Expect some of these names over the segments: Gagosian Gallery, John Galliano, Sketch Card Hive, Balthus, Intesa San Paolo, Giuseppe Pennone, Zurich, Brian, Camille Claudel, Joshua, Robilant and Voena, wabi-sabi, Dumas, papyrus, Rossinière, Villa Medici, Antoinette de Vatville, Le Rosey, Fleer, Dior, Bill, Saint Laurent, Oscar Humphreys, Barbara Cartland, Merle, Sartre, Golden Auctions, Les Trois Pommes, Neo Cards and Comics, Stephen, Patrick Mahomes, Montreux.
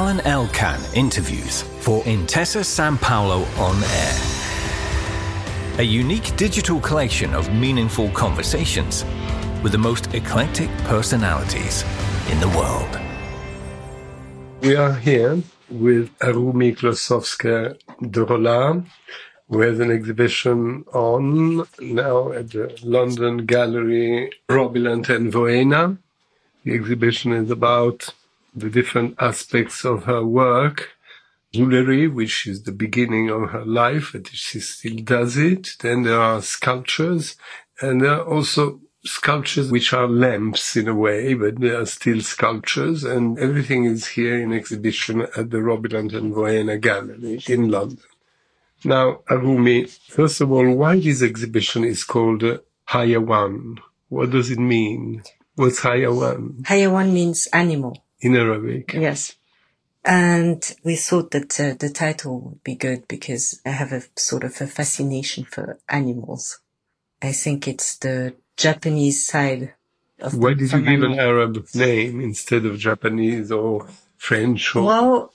Alan Elkan interviews for Intesa San Paolo On Air. A unique digital collection of meaningful conversations with the most eclectic personalities in the world. We are here with Harumi Klossowska de Rola, who has an exhibition on now at the London gallery Robilant and Voena. The exhibition is about the different aspects of her work, jewelry, which is the beginning of her life, but she still does it. Then there are sculptures, and there are also sculptures which are lamps in a way, but they are still sculptures, and everything is here in exhibition at the Robilant and Voena Gallery in London. Now, Harumi, first of all, why this exhibition is called Hayawan? What does it mean? What's Hayawan? Hayawan means animal. In Arabic. Yes. And we thought that the title would be good because I have a sort of a fascination for animals. I think it's the Japanese side of the... Why did you give an Arab name instead of Japanese or French or... Well,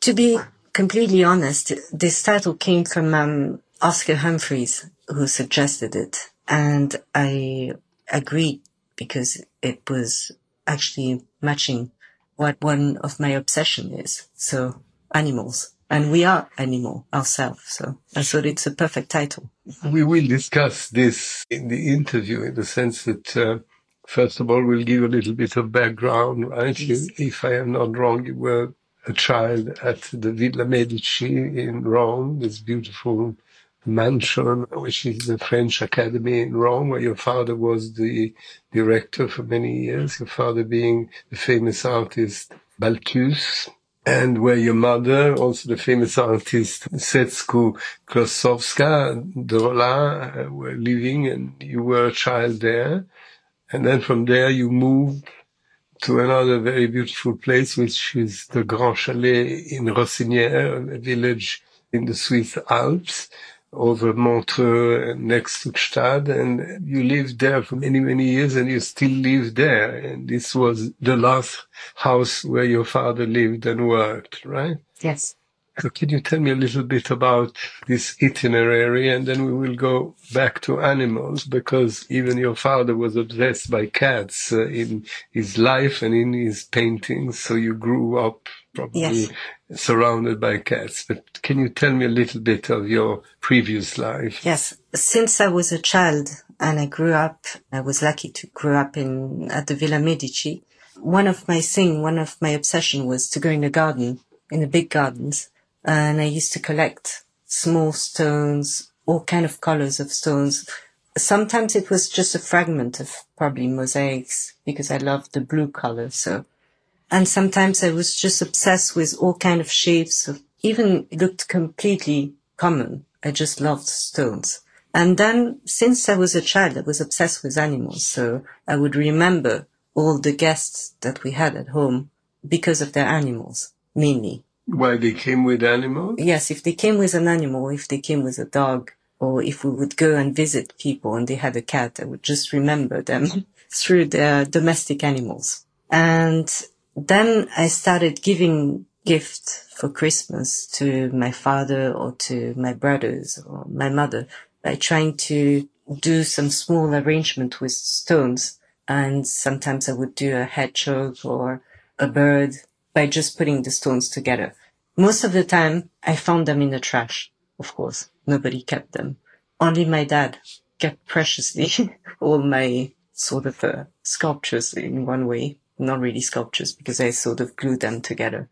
to be completely honest, this title came from Oscar Humphreys, who suggested it. And I agreed because it was actually matching what one of my obsession is. So animals. And we are animal ourselves. So I thought it's a perfect title. We will discuss this in the interview in the sense that, first of all, we'll give a little bit of background, right? Yes. If I am not wrong, you were a child at the Villa Medici in Rome, this beautiful mansion, which is the French Academy in Rome, where your father was the director for many years, your father being the famous artist Balthus, and where your mother, also the famous artist Setsuko Klossowska de Rola, were living, and you were a child there. And then from there you moved to another very beautiful place, which is the Grand Chalet in Rossinière, a village in the Swiss Alps, over Montreux and next to Stade, and you lived there for many, many years, and you still live there. And this was the last house where your father lived and worked, right? Yes. So can you tell me a little bit about this itinerary, and then we will go back to animals, because even your father was obsessed by cats in his life and in his paintings, so you grew up probably yes. surrounded by cats. But can you tell me a little bit of your previous life? Yes. Since I was a child and I grew up, I was lucky to grow up at the Villa Medici. One of my obsessions was to go in the garden, in the big gardens. And I used to collect small stones, all kind of colors of stones. Sometimes it was just a fragment of probably mosaics because I loved the blue color. So, and sometimes I was just obsessed with all kind of shapes. Even it looked completely common. I just loved stones. And then since I was a child, I was obsessed with animals. So I would remember all the guests that we had at home because of their animals, mainly. Why they came with animals? Yes, if they came with an animal, if they came with a dog, or if we would go and visit people and they had a cat, I would just remember them through their domestic animals. And then I started giving gifts for Christmas to my father or to my brothers or my mother by trying to do some small arrangement with stones. And sometimes I would do a hedgehog or a bird, by just putting the stones together. Most of the time, I found them in the trash, of course. Nobody kept them. Only my dad kept preciously all my sort of sculptures in one way. Not really sculptures, because I sort of glued them together.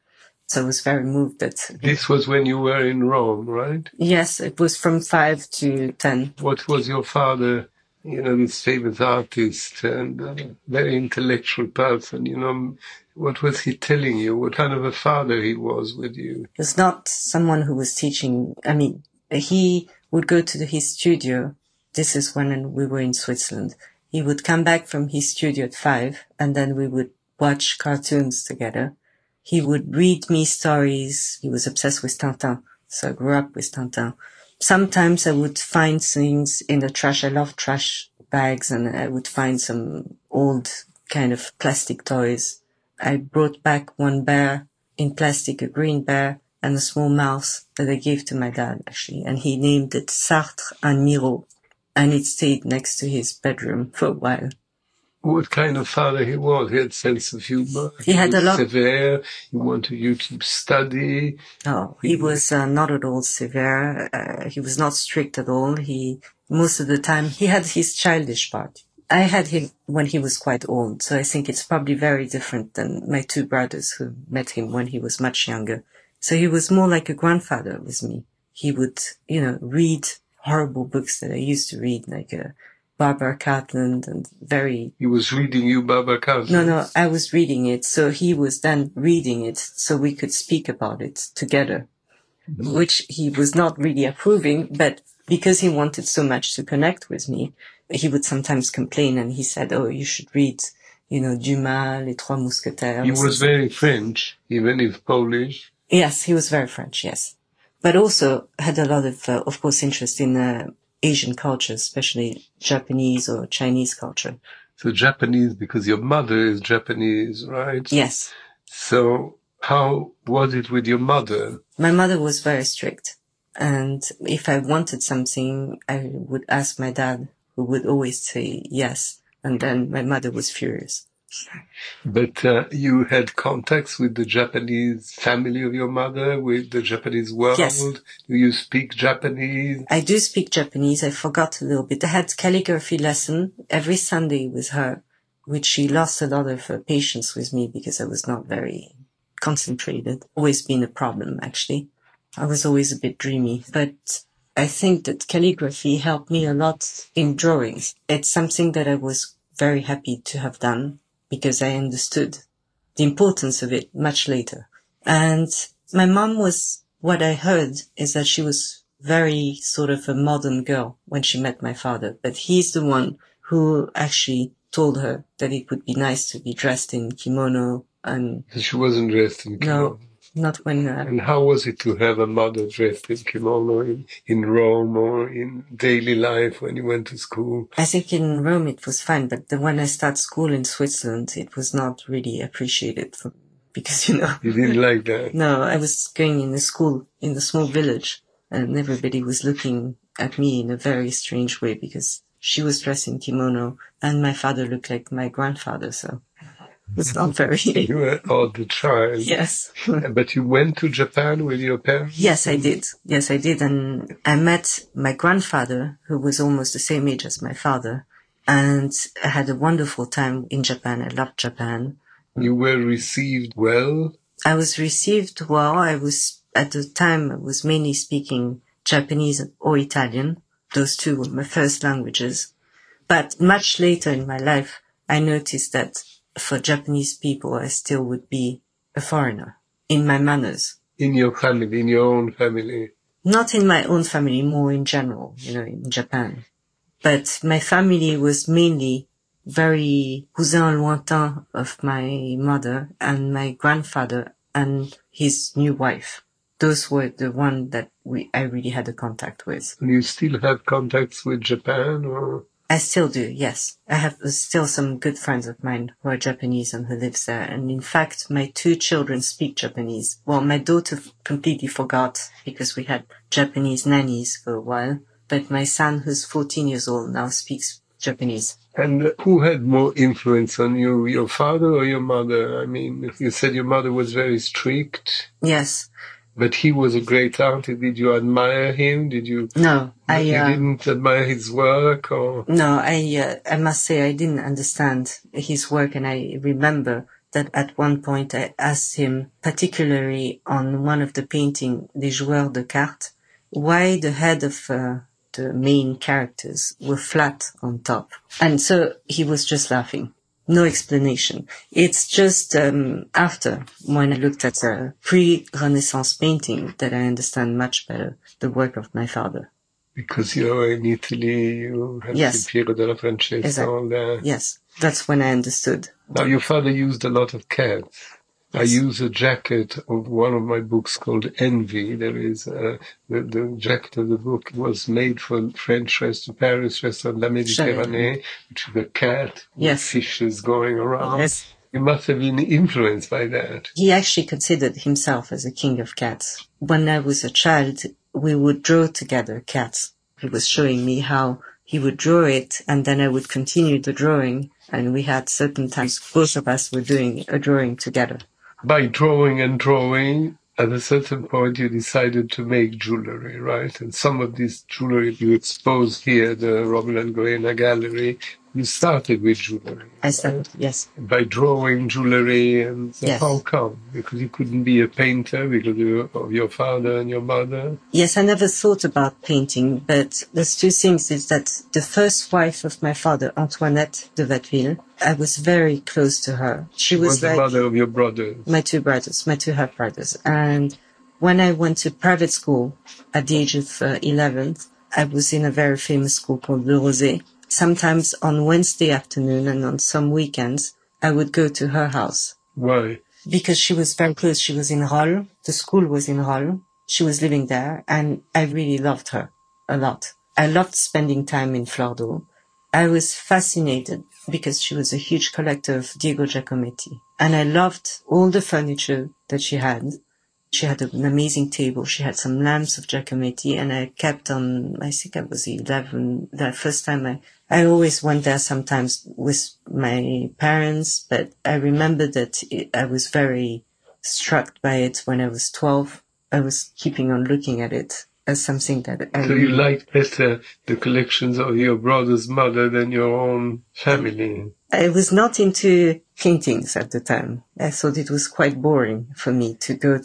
So I was very moved that... This was when you were in Rome, right? Yes, it was from 5 to 10. What was your father... You know, this famous artist and very intellectual person, you know, what was he telling you? What kind of a father he was with you? He was not someone who was teaching. I mean, he would go to his studio. This is when we were in Switzerland. He would come back from his studio at 5, and then we would watch cartoons together. He would read me stories. He was obsessed with Tintin, so I grew up with Tintin. Sometimes I would find things in the trash. I love trash bags, and I would find some old kind of plastic toys. I brought back one bear in plastic a green bear and a small mouse that I gave to my dad, actually, and he named it Sartre and Miro, and it stayed next to his bedroom for a while. What kind of father he was. He had sense of humor. He had a lot. Severe. He wanted you to study. No, he was not at all severe. He was not strict at all. He, most of the time, he had his childish part. I had him when he was quite old, so I think it's probably very different than my two brothers who met him when he was much younger. So he was more like a grandfather with me. He would, you know, read horrible books that I used to read, like Barbara Cartland and very... He was reading you Barbara Cartland? No, I was reading it, so he was then reading it, so we could speak about it together, which he was not really approving, but because he wanted so much to connect with me, he would sometimes complain, and he said, oh, you should read, you know, Dumas, Les Trois Mousquetaires. He was very French, even if Polish. Yes, he was very French, yes. But also had a lot of course, interest in... Asian culture, especially Japanese or Chinese culture. So Japanese, because your mother is Japanese, right? Yes. So how was it with your mother? My mother was very strict. And if I wanted something, I would ask my dad, who would always say yes. And then my mother was furious. But you had contacts with the Japanese family of your mother, with the Japanese world? Yes. Do you speak Japanese? I do speak Japanese. I forgot a little bit. I had calligraphy lesson every Sunday with her, which she lost a lot of her patience with me because I was not very concentrated. Always been a problem, actually. I was always a bit dreamy. But I think that calligraphy helped me a lot in drawings. It's something that I was very happy to have done, because I understood the importance of it much later. And my mom was, what I heard is that she was very sort of a modern girl when she met my father, but he's the one who actually told her that it would be nice to be dressed in kimono. And she wasn't dressed in kimono. No, not when... And how was it to have a mother dressed in kimono in Rome or in daily life when you went to school? I think in Rome it was fine, but when I started school in Switzerland, it was not really appreciated because, you know... You didn't like that? No, I was going in a school in a small village and everybody was looking at me in a very strange way because she was dressed in kimono and my father looked like my grandfather, so... It's not very... You were an odd child. Yes. But you went to Japan with your parents? Yes, I did. Yes, I did. And I met my grandfather, who was almost the same age as my father. And I had a wonderful time in Japan. I loved Japan. You were received well? I was received well. I was, at the time, I was mainly speaking Japanese or Italian. Those two were my first languages. But much later in my life, I noticed that for Japanese people, I still would be a foreigner in my manners. In your family, in your own family? Not in my own family, more in general, you know, in Japan. But my family was mainly very cousin lointain of my mother and my grandfather and his new wife. Those were the one that I really had a contact with. And you still have contacts with Japan, or...? I still do, yes. I have still some good friends of mine who are Japanese and who live there. And in fact, my two children speak Japanese. Well, my daughter completely forgot because we had Japanese nannies for a while. But my son, who's 14 years old now, speaks Japanese. And who had more influence on you, your father or your mother? I mean, you said your mother was very strict. Yes. But he was a great artist. Did you admire him? Did you? No, you didn't admire his work, or? No, I must say I didn't understand his work, and I remember that at one point I asked him, particularly on one of the painting, Les Joueurs de Cartes, why the head of the main characters were flat on top, and so he was just laughing. No explanation. It's just after, when I looked at a pre-Renaissance painting, that I understand much better the work of my father. Because you're in Italy, you have yes. Piero della Francesca, exactly. All that. Yes, that's when I understood. Now, your father used a lot of cats. Yes. I use a jacket of one of my books called Envy. There is the jacket of the book was made for French restaurant, Paris restaurant, La Méditerranée, which is a cat with fishes going around. Yes. He must have been influenced by that. He actually considered himself as a king of cats. When I was a child, we would draw together cats. He was showing me how he would draw it, and then I would continue the drawing, and we had certain times both of us were doing a drawing together. By drawing and drawing, at a certain point you decided to make jewellery, right? And some of this jewellery you expose here at the Robilant and Voena gallery. You started with jewellery. I started, right? Yes. By drawing jewellery, and so yes. How come? Because you couldn't be a painter because of your father and your mother? Yes, I never thought about painting, but there's two things is that the first wife of my father, Antoinette de Vatville, I was very close to her. She was the mother of your brothers? My two half brothers. And when I went to private school at the age of 11, I was in a very famous school called Le Rosey. Sometimes on Wednesday afternoon and on some weekends, I would go to her house. Why? Because she was very close. She was in Rol. The school was in Rol. She was living there, and I really loved her a lot. I loved spending time in Florida. I was fascinated because she was a huge collector of Diego Giacometti, and I loved all the furniture that she had. She had an amazing table. She had some lamps of Giacometti, and I kept on, I think I was 11, the first time I always went there sometimes with my parents, but I remember that I was very struck by it when I was 12. I was keeping on looking at it as something that I... So you liked better the collections of your brother's mother than your own family? I was not into paintings at the time. I thought it was quite boring for me to go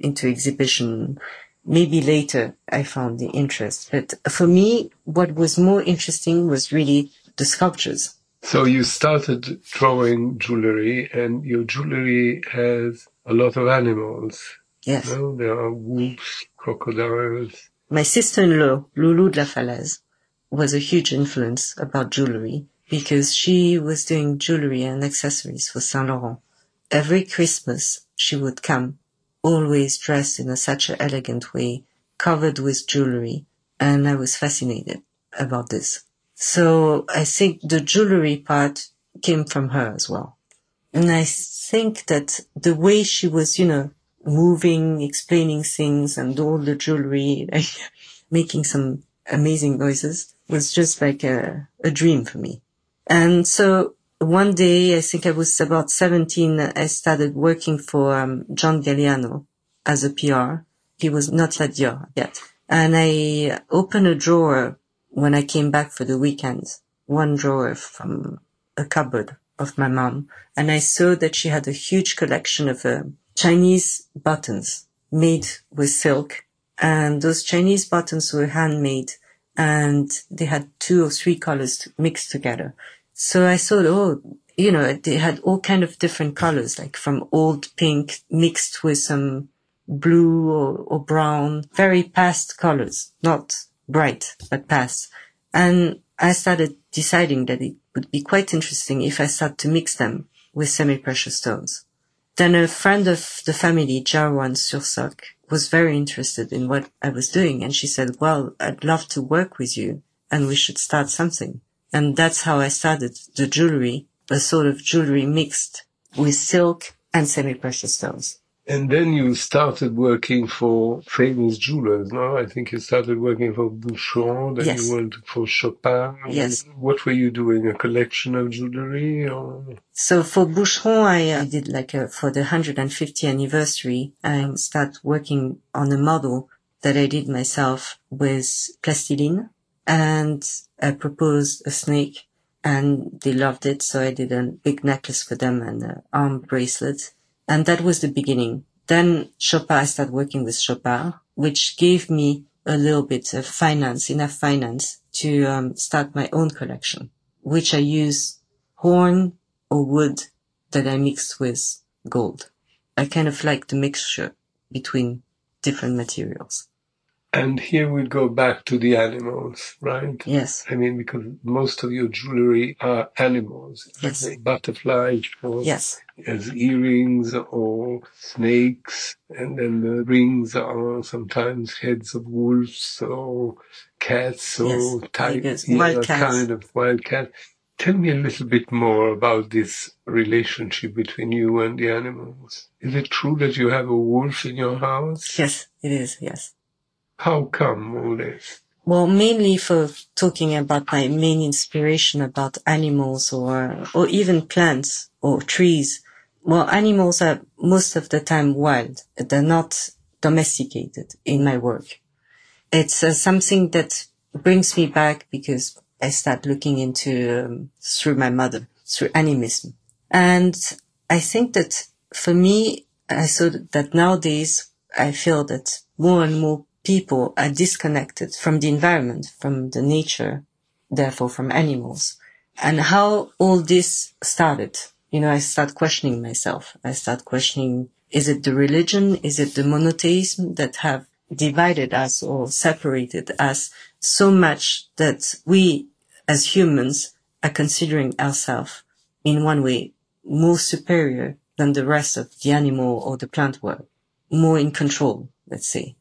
into exhibition. Maybe later I found the interest. But for me, what was more interesting was really the sculptures. So you started drawing jewellery, and your jewellery has a lot of animals. Yes. No? There are wolves, crocodiles. My sister-in-law, Lulu de la Falaise, was a huge influence about jewellery, because she was doing jewellery and accessories for Saint Laurent. Every Christmas, she would come, always dressed in such an elegant way, covered with jewellery, and I was fascinated about this. So I think the jewellery part came from her as well. And I think that the way she was, moving, explaining things, and all the jewellery, making some amazing noises, was just like a dream for me. And so one day, I think I was about 17, I started working for John Galliano as a PR. He was not at Dior yet. And I opened a drawer when I came back for the weekend, one drawer from a cupboard of my mom. And I saw that she had a huge collection of Chinese buttons made with silk. And those Chinese buttons were handmade, and they had two or three colors mixed together. So I thought, they had all kind of different colors, like from old pink mixed with some blue or brown, very past colors, not bright, but past. And I started deciding that it would be quite interesting if I start to mix them with semi-precious stones. Then a friend of the family, Hayawan, was very interested in what I was doing, and she said, well, I'd love to work with you, and we should start something. And that's how I started the jewellery, a sort of jewellery mixed with silk and semi-precious stones. And then you started working for famous jewellers, no? I think you started working for Boucheron, then yes. You went for Chopard. Yes. What were you doing, a collection of jewellery? So for Boucheron, I did for the 150th anniversary, I started working on a model that I did myself with plastiline, and I proposed a snake, and they loved it, so I did a big necklace for them and an arm bracelet. And that was the beginning. Then Chopard, I started working with Chopard, which gave me a little bit of enough finance to start my own collection, which I use horn or wood that I mixed with gold. I kind of like the mixture between different materials. And here we go back to the animals, right? Yes. I mean, because most of your jewellery are animals. Yes. Butterflies or yes. As earrings or snakes. And then the rings are sometimes heads of wolves or cats or tigers, kind of wild cat. Tell me a little bit more about this relationship between you and the animals. Is it true that you have a wolf in your house? Yes, it is, yes. How come all this? Well, mainly for talking about my main inspiration about animals or even plants or trees. Well, animals are most of the time wild. They're not domesticated in my work. It's something that brings me back because I start looking into, through my mother, through animism. And I think that for me, I saw that nowadays I feel that more and more people are disconnected from the environment, from the nature, therefore from animals. And how all this started, you know, I start questioning myself. I start questioning, is it the religion? Is it the monotheism that have divided us or separated us so much that we as humans are considering ourselves in one way more superior than the rest of the animal or the plant world, more in control, let's say.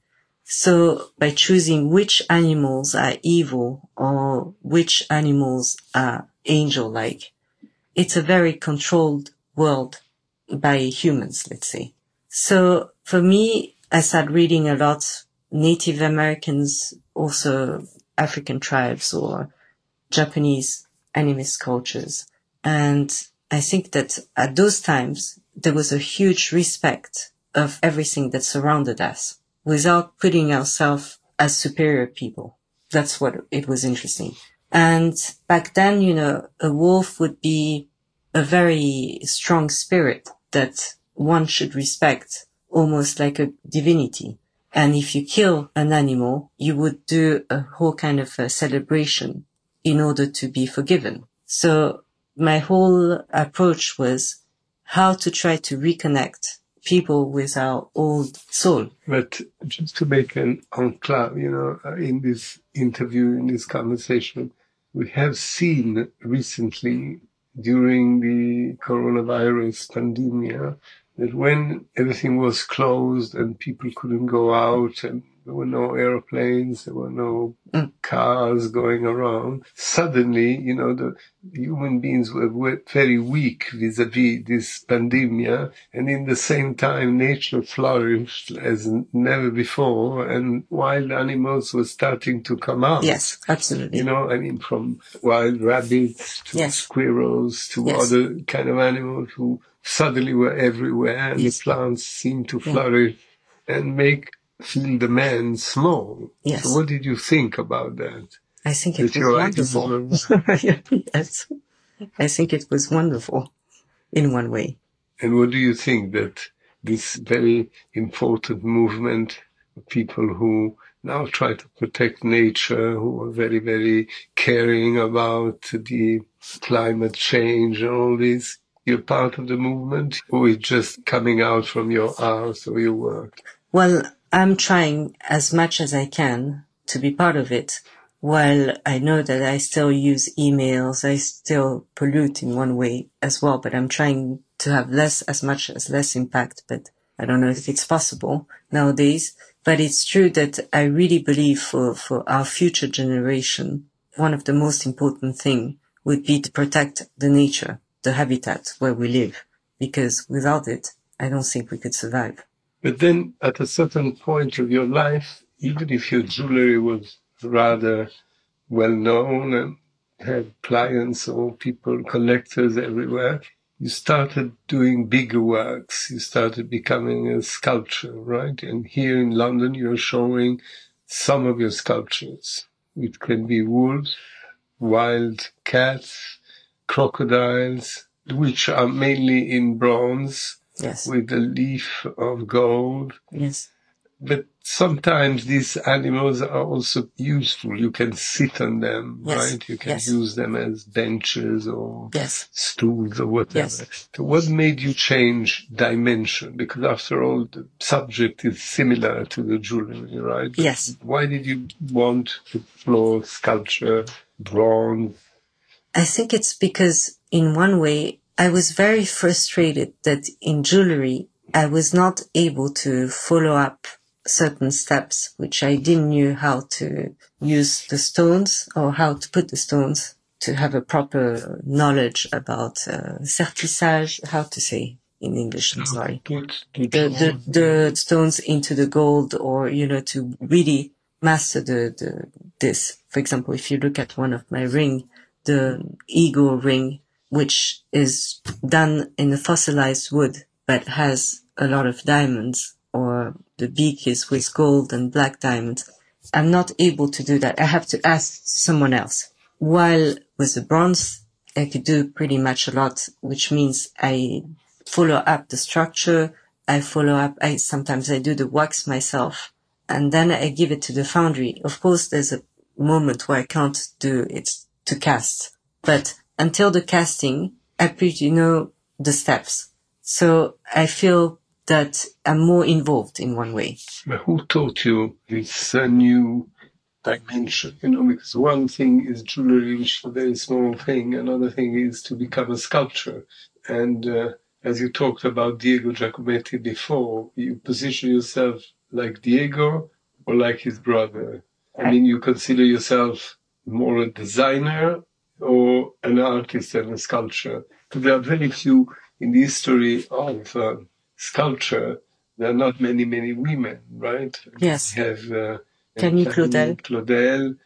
So by choosing which animals are evil or which animals are angel-like, it's a very controlled world by humans, let's say. So for me, I started reading a lot Native Americans, also African tribes or Japanese animist cultures. And I think that at those times, there was a huge respect of everything that surrounded us without putting ourselves as superior people. That's what it was interesting. And back then, you know, a wolf would be a very strong spirit that one should respect, almost like a divinity. And if you kill an animal, you would do a whole kind of a celebration in order to be forgiven. So my whole approach was how to try to reconnect people with our old soul. But just to make an enclave, you know, in this interview, in this conversation, we have seen recently during the coronavirus pandemic, that when everything was closed and people couldn't go out and there were no airplanes, there were no cars going around, suddenly, you know, the human beings were very weak vis-a-vis this pandemia. And in the same time, nature flourished as never before and wild animals were starting to come out. Yes, absolutely. You know, I mean, from wild rabbits to squirrels to other kind of animals who suddenly were everywhere, and the plants seemed to flourish and feel the man small. Yes. So what did you think about that? I think it was wonderful. Yes. I think it was wonderful in one way. And what do you think that this very important movement of people who now try to protect nature, who are very, very caring about the climate change and all this, you're part of the movement, or it's just coming out from your art or your work? Well, I'm trying as much as I can to be part of it, while I know that I still use emails, I still pollute in one way as well, but I'm trying to have as much as less impact, but I don't know if it's possible nowadays. But it's true that I really believe for our future generation, one of the most important thing would be to protect the nature, the habitat where we live, because without it, I don't think we could survive. But then at a certain point of your life, even if your jewelry was rather well-known and had clients or people, collectors everywhere, you started doing bigger works. You started becoming a sculptor, right? And here in London, you're showing some of your sculptures. It can be wolves, wild cats, crocodiles, which are mainly in bronze, with a leaf of gold. Yes. But sometimes these animals are also useful. You can sit on them, right? You can use them as benches or stools or whatever. Yes. So what made you change dimension? Because after all, the subject is similar to the jewelry, right? But why did you want to explore sculpture, bronze? I think it's because, in one way, I was very frustrated that in jewelry, I was not able to follow up certain steps, which I didn't know how to use the stones or how to put the stones to have a proper knowledge about sertissage, how to say in English, I'm sorry, the stones into the gold, or, you know, to really master this. For example, if you look at one of my ring, the eagle ring, which is done in a fossilized wood, but has a lot of diamonds, or the beak is with gold and black diamonds. I'm not able to do that. I have to ask someone else. While with the bronze, I could do pretty much a lot, which means I follow up the structure. I follow up. Sometimes I do the wax myself, and then I give it to the foundry. Of course, there's a moment where I can't do it to cast, but until the casting, I pretty know the steps. So I feel that I'm more involved in one way. But who taught you this new dimension? You know, because one thing is jewelry, which is a very small thing. Another thing is to become a sculptor. And as you talked about Diego Giacometti before, you position yourself like Diego or like his brother. I mean, you consider yourself more a designer or an artist and a sculptor. But there are very few in the history of sculpture. There are not many women, right? Yes. We have Camille Claudel.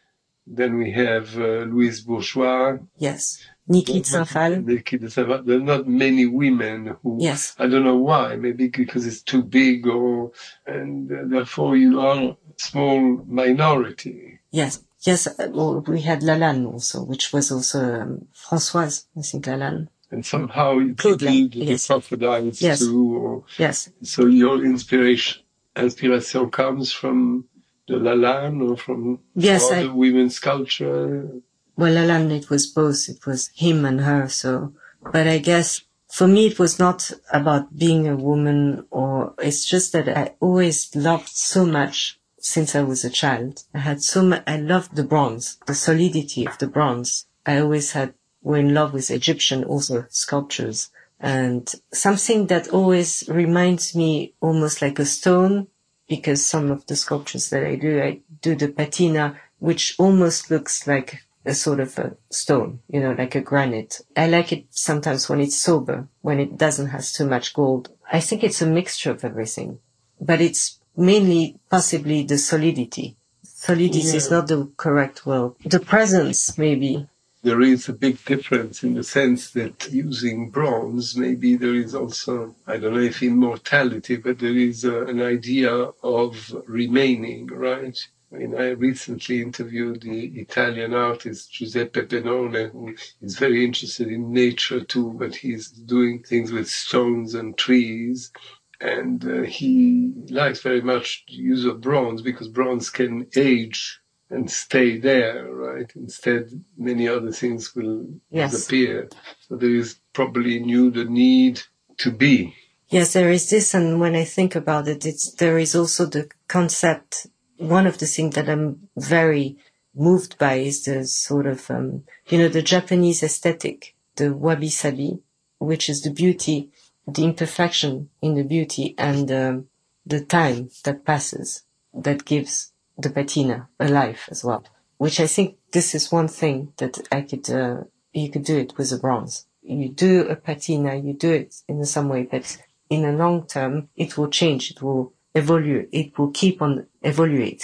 Then we have Louise Bourgeois. Yes. Niki de Saint-Phal. There are not many women who. Yes. I don't know why. Maybe because it's too big, or and therefore you are a small minority. Yes. Yes. Well, we had Lalanne also, which was also Françoise, I think, Lalanne. And somehow you need the crocodiles too. Or, yes. So your inspiration comes from the Lalanne or from other women's culture? Well, Lalanne, it was both. It was him and her. So, but I guess for me it was not about being a woman, or it's just that I always loved so much since I was a child. I had so much. I loved the bronze, the solidity of the bronze. I always had. We're in love with Egyptian also sculptures, and something that always reminds me almost like a stone, because some of the sculptures that I do the patina, which almost looks like a sort of a stone, you know, like a granite. I like it sometimes when it's sober, when it doesn't have too much gold. I think it's a mixture of everything, but it's mainly possibly the solidity. Solidity is not the correct word. The presence, maybe. There is a big difference in the sense that using bronze, maybe there is also, I don't know if immortality, but there is an idea of remaining, right? I mean, I recently interviewed the Italian artist Giuseppe Pennone, who is very interested in nature too, but he's doing things with stones and trees. And he likes very much the use of bronze because bronze can age and stay there, right? Instead, many other things will disappear. So there is probably the need to be. Yes, there is this, and when I think about it, there is also the concept. One of the things that I'm very moved by is the sort of, you know, the Japanese aesthetic, the wabi-sabi, which is the beauty, the imperfection in the beauty, and the time that passes, that gives the patina alive as well, which I think this is one thing that you could do it with a bronze. You do a patina, you do it in some way, but in the long term, it will change, it will evolve, it will keep on evolving.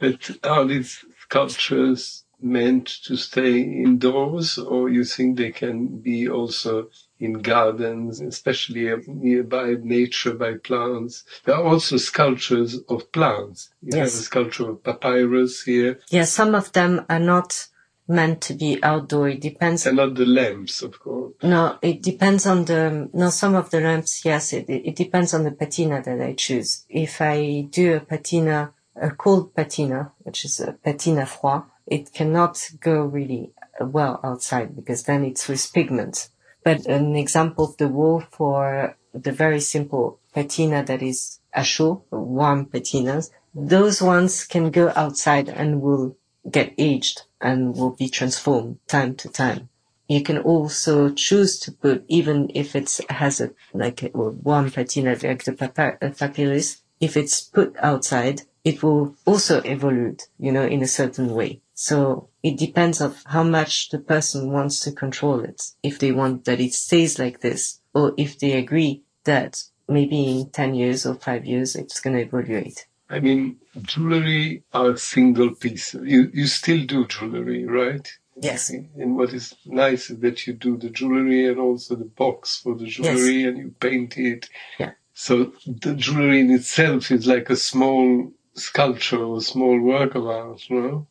But are these sculptures meant to stay indoors, or you think they can be also in gardens, especially nearby nature by plants? There are also sculptures of plants. You have a sculpture of papyrus here. Yes, some of them are not meant to be outdoor. It depends. And not the lamps, of course. No, it depends on some of the lamps, yes, it depends on the patina that I choose. If I do a patina, a cold patina, which is a patina froid, it cannot go really well outside because then it's with pigment. But an example of the wall for the very simple patina that is à chaud, warm patinas, those ones can go outside and will get aged and will be transformed time to time. You can also choose to put, even if it has a warm patina like the papyrus, if it's put outside, it will also evolve, you know, in a certain way. So It depends on how much the person wants to control it, if they want that it stays like this, or if they agree that maybe in 10 years or 5 years it's going to evaluate. I mean, jewelry are single pieces. You still do jewelry, right? Yes. And what is nice is that you do the jewelry and also the box for the jewelry, yes, and you paint it. Yeah. So the jewelry in itself is like a small sculpture or small work of art, no?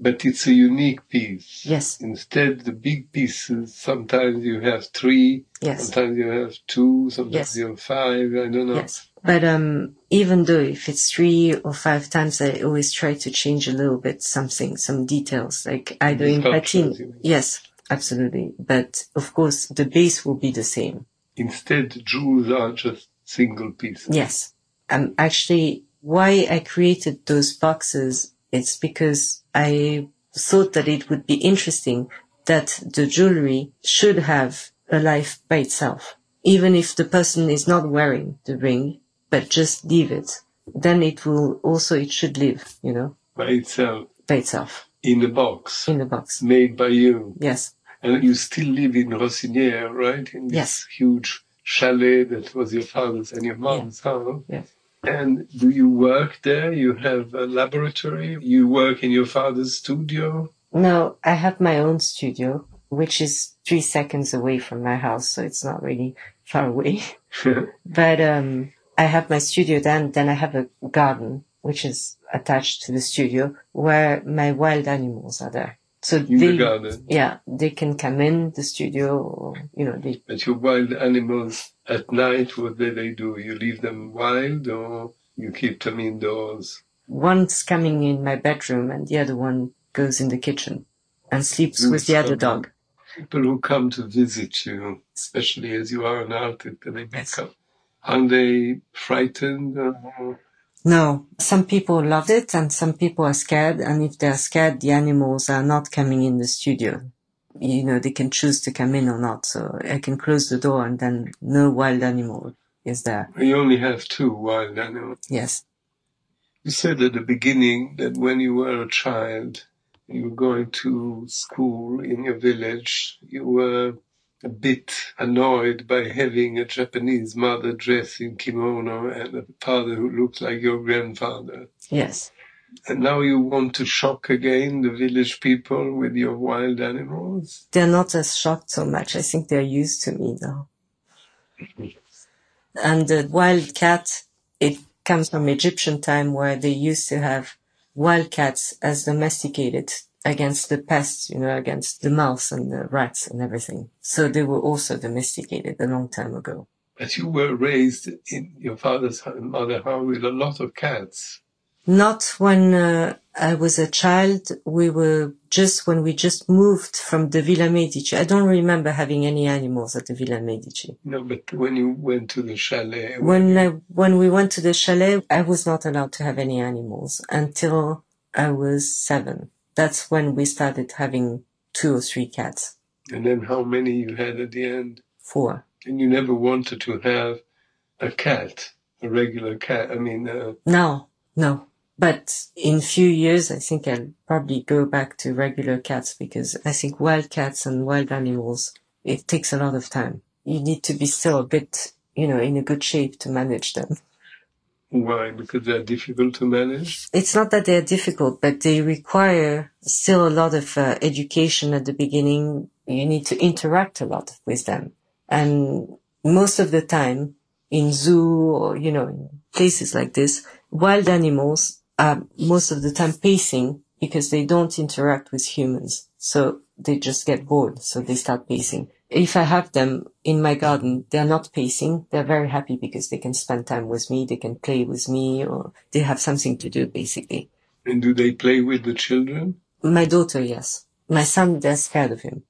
But it's a unique piece. Yes. Instead, the big pieces, sometimes you have 3, yes, sometimes you have 2, sometimes, yes, you have 5, I don't know. Yes. But even though if it's 3 or 5 times, I always try to change a little bit something, some details, like either in patine. Yes, absolutely. But, of course, the base will be the same. Instead, jewels are just single pieces. Yes. Actually, why I created those boxes, it's because I thought that it would be interesting that the jewelry should have a life by itself. Even if the person is not wearing the ring, but just leave it, then it will also, it should live, you know? By itself. By itself. In a box. In a box. Made by you. Yes. And you still live in Rossinière, right? In this, yes, huge chalet that was your father's and your mom's, yeah, house. Yes. And do you work there? You have a laboratory? You work in your father's studio? No, I have my own studio, which is 3 seconds away from my house, so it's not really far away. But I have my studio then I have a garden, which is attached to the studio, where my wild animals are there. So in the garden? Yeah, they can come in the studio, or, you know. But your wild animals, at night, what do they do? You leave them wild or you keep them indoors? One's coming in my bedroom and the other one goes in the kitchen and sleeps with the other dog. People who come to visit you, especially as you are an artist, they become, are they frightened? Or? No. Some people love it and some people are scared. And if they are scared, the animals are not coming in the studio. You know, they can choose to come in or not. So I can close the door and then no wild animal is there. You only have 2 wild animals. Yes. You said at the beginning that when you were a child, you were going to school in your village, you were a bit annoyed by having a Japanese mother dressed in kimono and a father who looked like your grandfather. Yes. And now you want to shock again the village people with your wild animals? They're not as shocked so much. I think they're used to me now. And the wild cat, it comes from Egyptian time where they used to have wild cats as domesticated against the pests, you know, against the mouse and the rats and everything. So they were also domesticated a long time ago. But you were raised in your father's and mother's house with a lot of cats. Not when I was a child. We were when we just moved from the Villa Medici. I don't remember having any animals at the Villa Medici. No, but when you went to the chalet. When we went to the chalet, I was not allowed to have any animals until I was 7. That's when we started having 2 or 3 cats. And then how many you had at the end? 4. And you never wanted to have a cat, a regular cat, I mean... No, no. But in a few years, I think I'll probably go back to regular cats because I think wild cats and wild animals, it takes a lot of time. You need to be still a bit, you know, in a good shape to manage them. Why? Because they're difficult to manage? It's not that they're difficult, but they require still a lot of education at the beginning. You need to interact a lot with them. And most of the time, in zoo or, you know, in places like this, wild animals are most of the time pacing because they don't interact with humans. So they just get bored. So they start pacing. If I have them in my garden, they're not pacing. They're very happy because they can spend time with me. They can play with me or they have something to do, basically. And do they play with the children? My daughter, yes. My son, they're scared of him.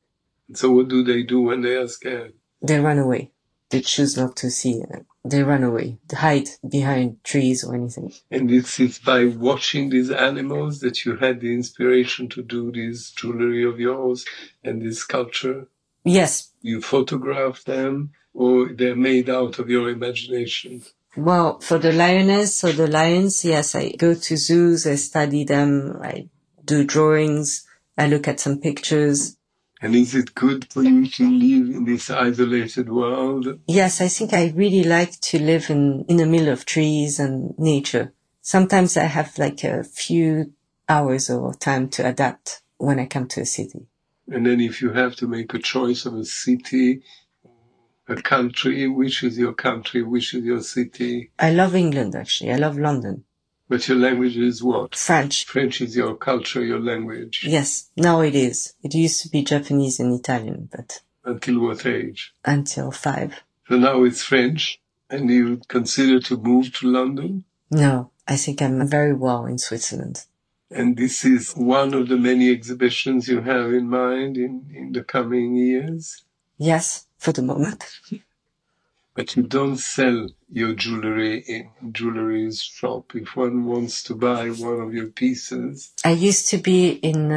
So what do they do when they are scared? They run away. They choose not to see them. They run away, they hide behind trees or anything. And it's by watching these animals that you had the inspiration to do this jewelry of yours and this sculpture? Yes. You photograph them or they're made out of your imagination? Well, for the lioness or the lions, yes, I go to zoos, I study them, I do drawings, I look at some pictures. And is it good for you to live in this isolated world? Yes, I think I really like to live in the middle of trees and nature. Sometimes I have like a few hours or time to adapt when I come to a city. And then if you have to make a choice of a city, a country, which is your country, which is your city? I love England, actually. I love London. But your language is what? French. French is your culture, your language. Yes, now it is. It used to be Japanese and Italian, but... Until what age? Until 5. So now it's French, and you consider to move to London? No, I think I'm very well in Switzerland. And this is one of the many exhibitions you have in mind in the coming years? Yes, for the moment. But you don't sell your jewellery in jewellery's shop. If one wants to buy one of your pieces... I used to be in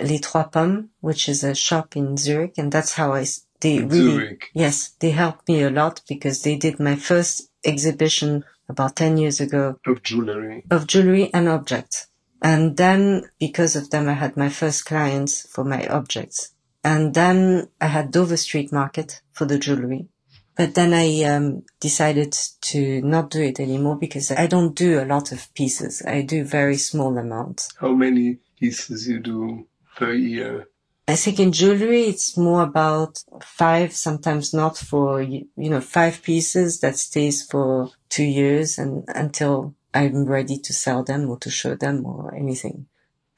Les Trois Pommes, which is a shop in Zurich, and that's how Zurich. Yes, they helped me a lot because they did my first exhibition about 10 years ago. Of jewellery. Of jewellery and objects. And then, because of them, I had my first clients for my objects. And then I had Dover Street Market for the jewellery. But then I decided to not do it anymore because I don't do a lot of pieces. I do very small amounts. How many pieces you do per year? I think in jewelry it's more about 5, sometimes not for, 5 pieces that stays for 2 years and until I'm ready to sell them or to show them or anything.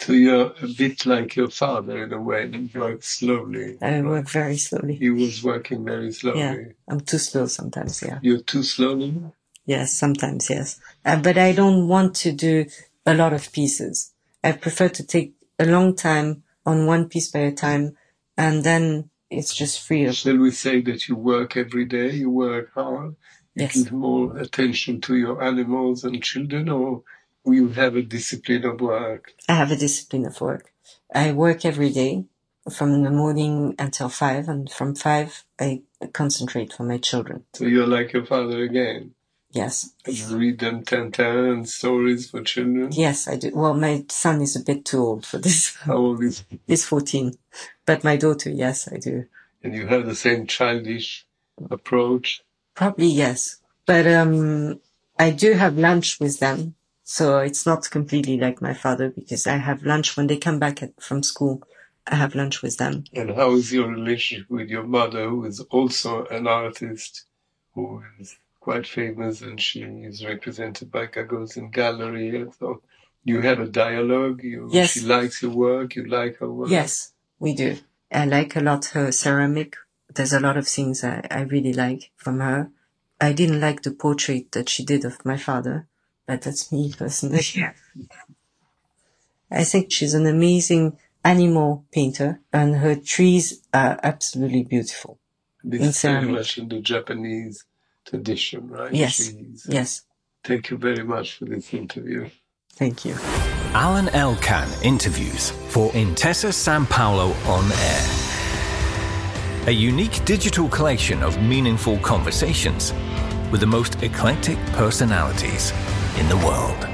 So you're a bit like your father in a way. You work slowly. I work very slowly. He was working very slowly. Yeah, I'm too slow sometimes, yeah. You're too slow now? Yes, sometimes, yes. But I don't want to do a lot of pieces. I prefer to take a long time on one piece by a time, and then it's just free of... Shall we say that you work every day? You work hard? Yes. You give more attention to your animals and children, or... You have a discipline of work. I have a discipline of work. I work every day from the morning until 5, and from 5 I concentrate for my children. So you're like your father again? Yes. You read them Tintin and stories for children? Yes, I do. Well, my son is a bit too old for this. How old is he? He's 14. But my daughter, yes, I do. And you have the same childish approach? Probably, yes. But I do have lunch with them. So it's not completely like my father because I have lunch when they come back from school. I have lunch with them. And how is your relationship with your mother, who is also an artist, who is quite famous, and she is represented by Gagosian Gallery? So you have a dialogue. Yes. She likes your work. You like her work. Yes, we do. I like a lot her ceramic. There's a lot of things I really like from her. I didn't like the portrait that she did of my father. But that's me personally. Yeah. I think she's an amazing animal painter, and her trees are absolutely beautiful. This is very much in the Japanese tradition, right? Yes, trees. Yes. Thank you very much for this interview. Thank you. Alan Elkan interviews for Intesa San Paolo On Air. A unique digital collection of meaningful conversations with the most eclectic personalities in the world.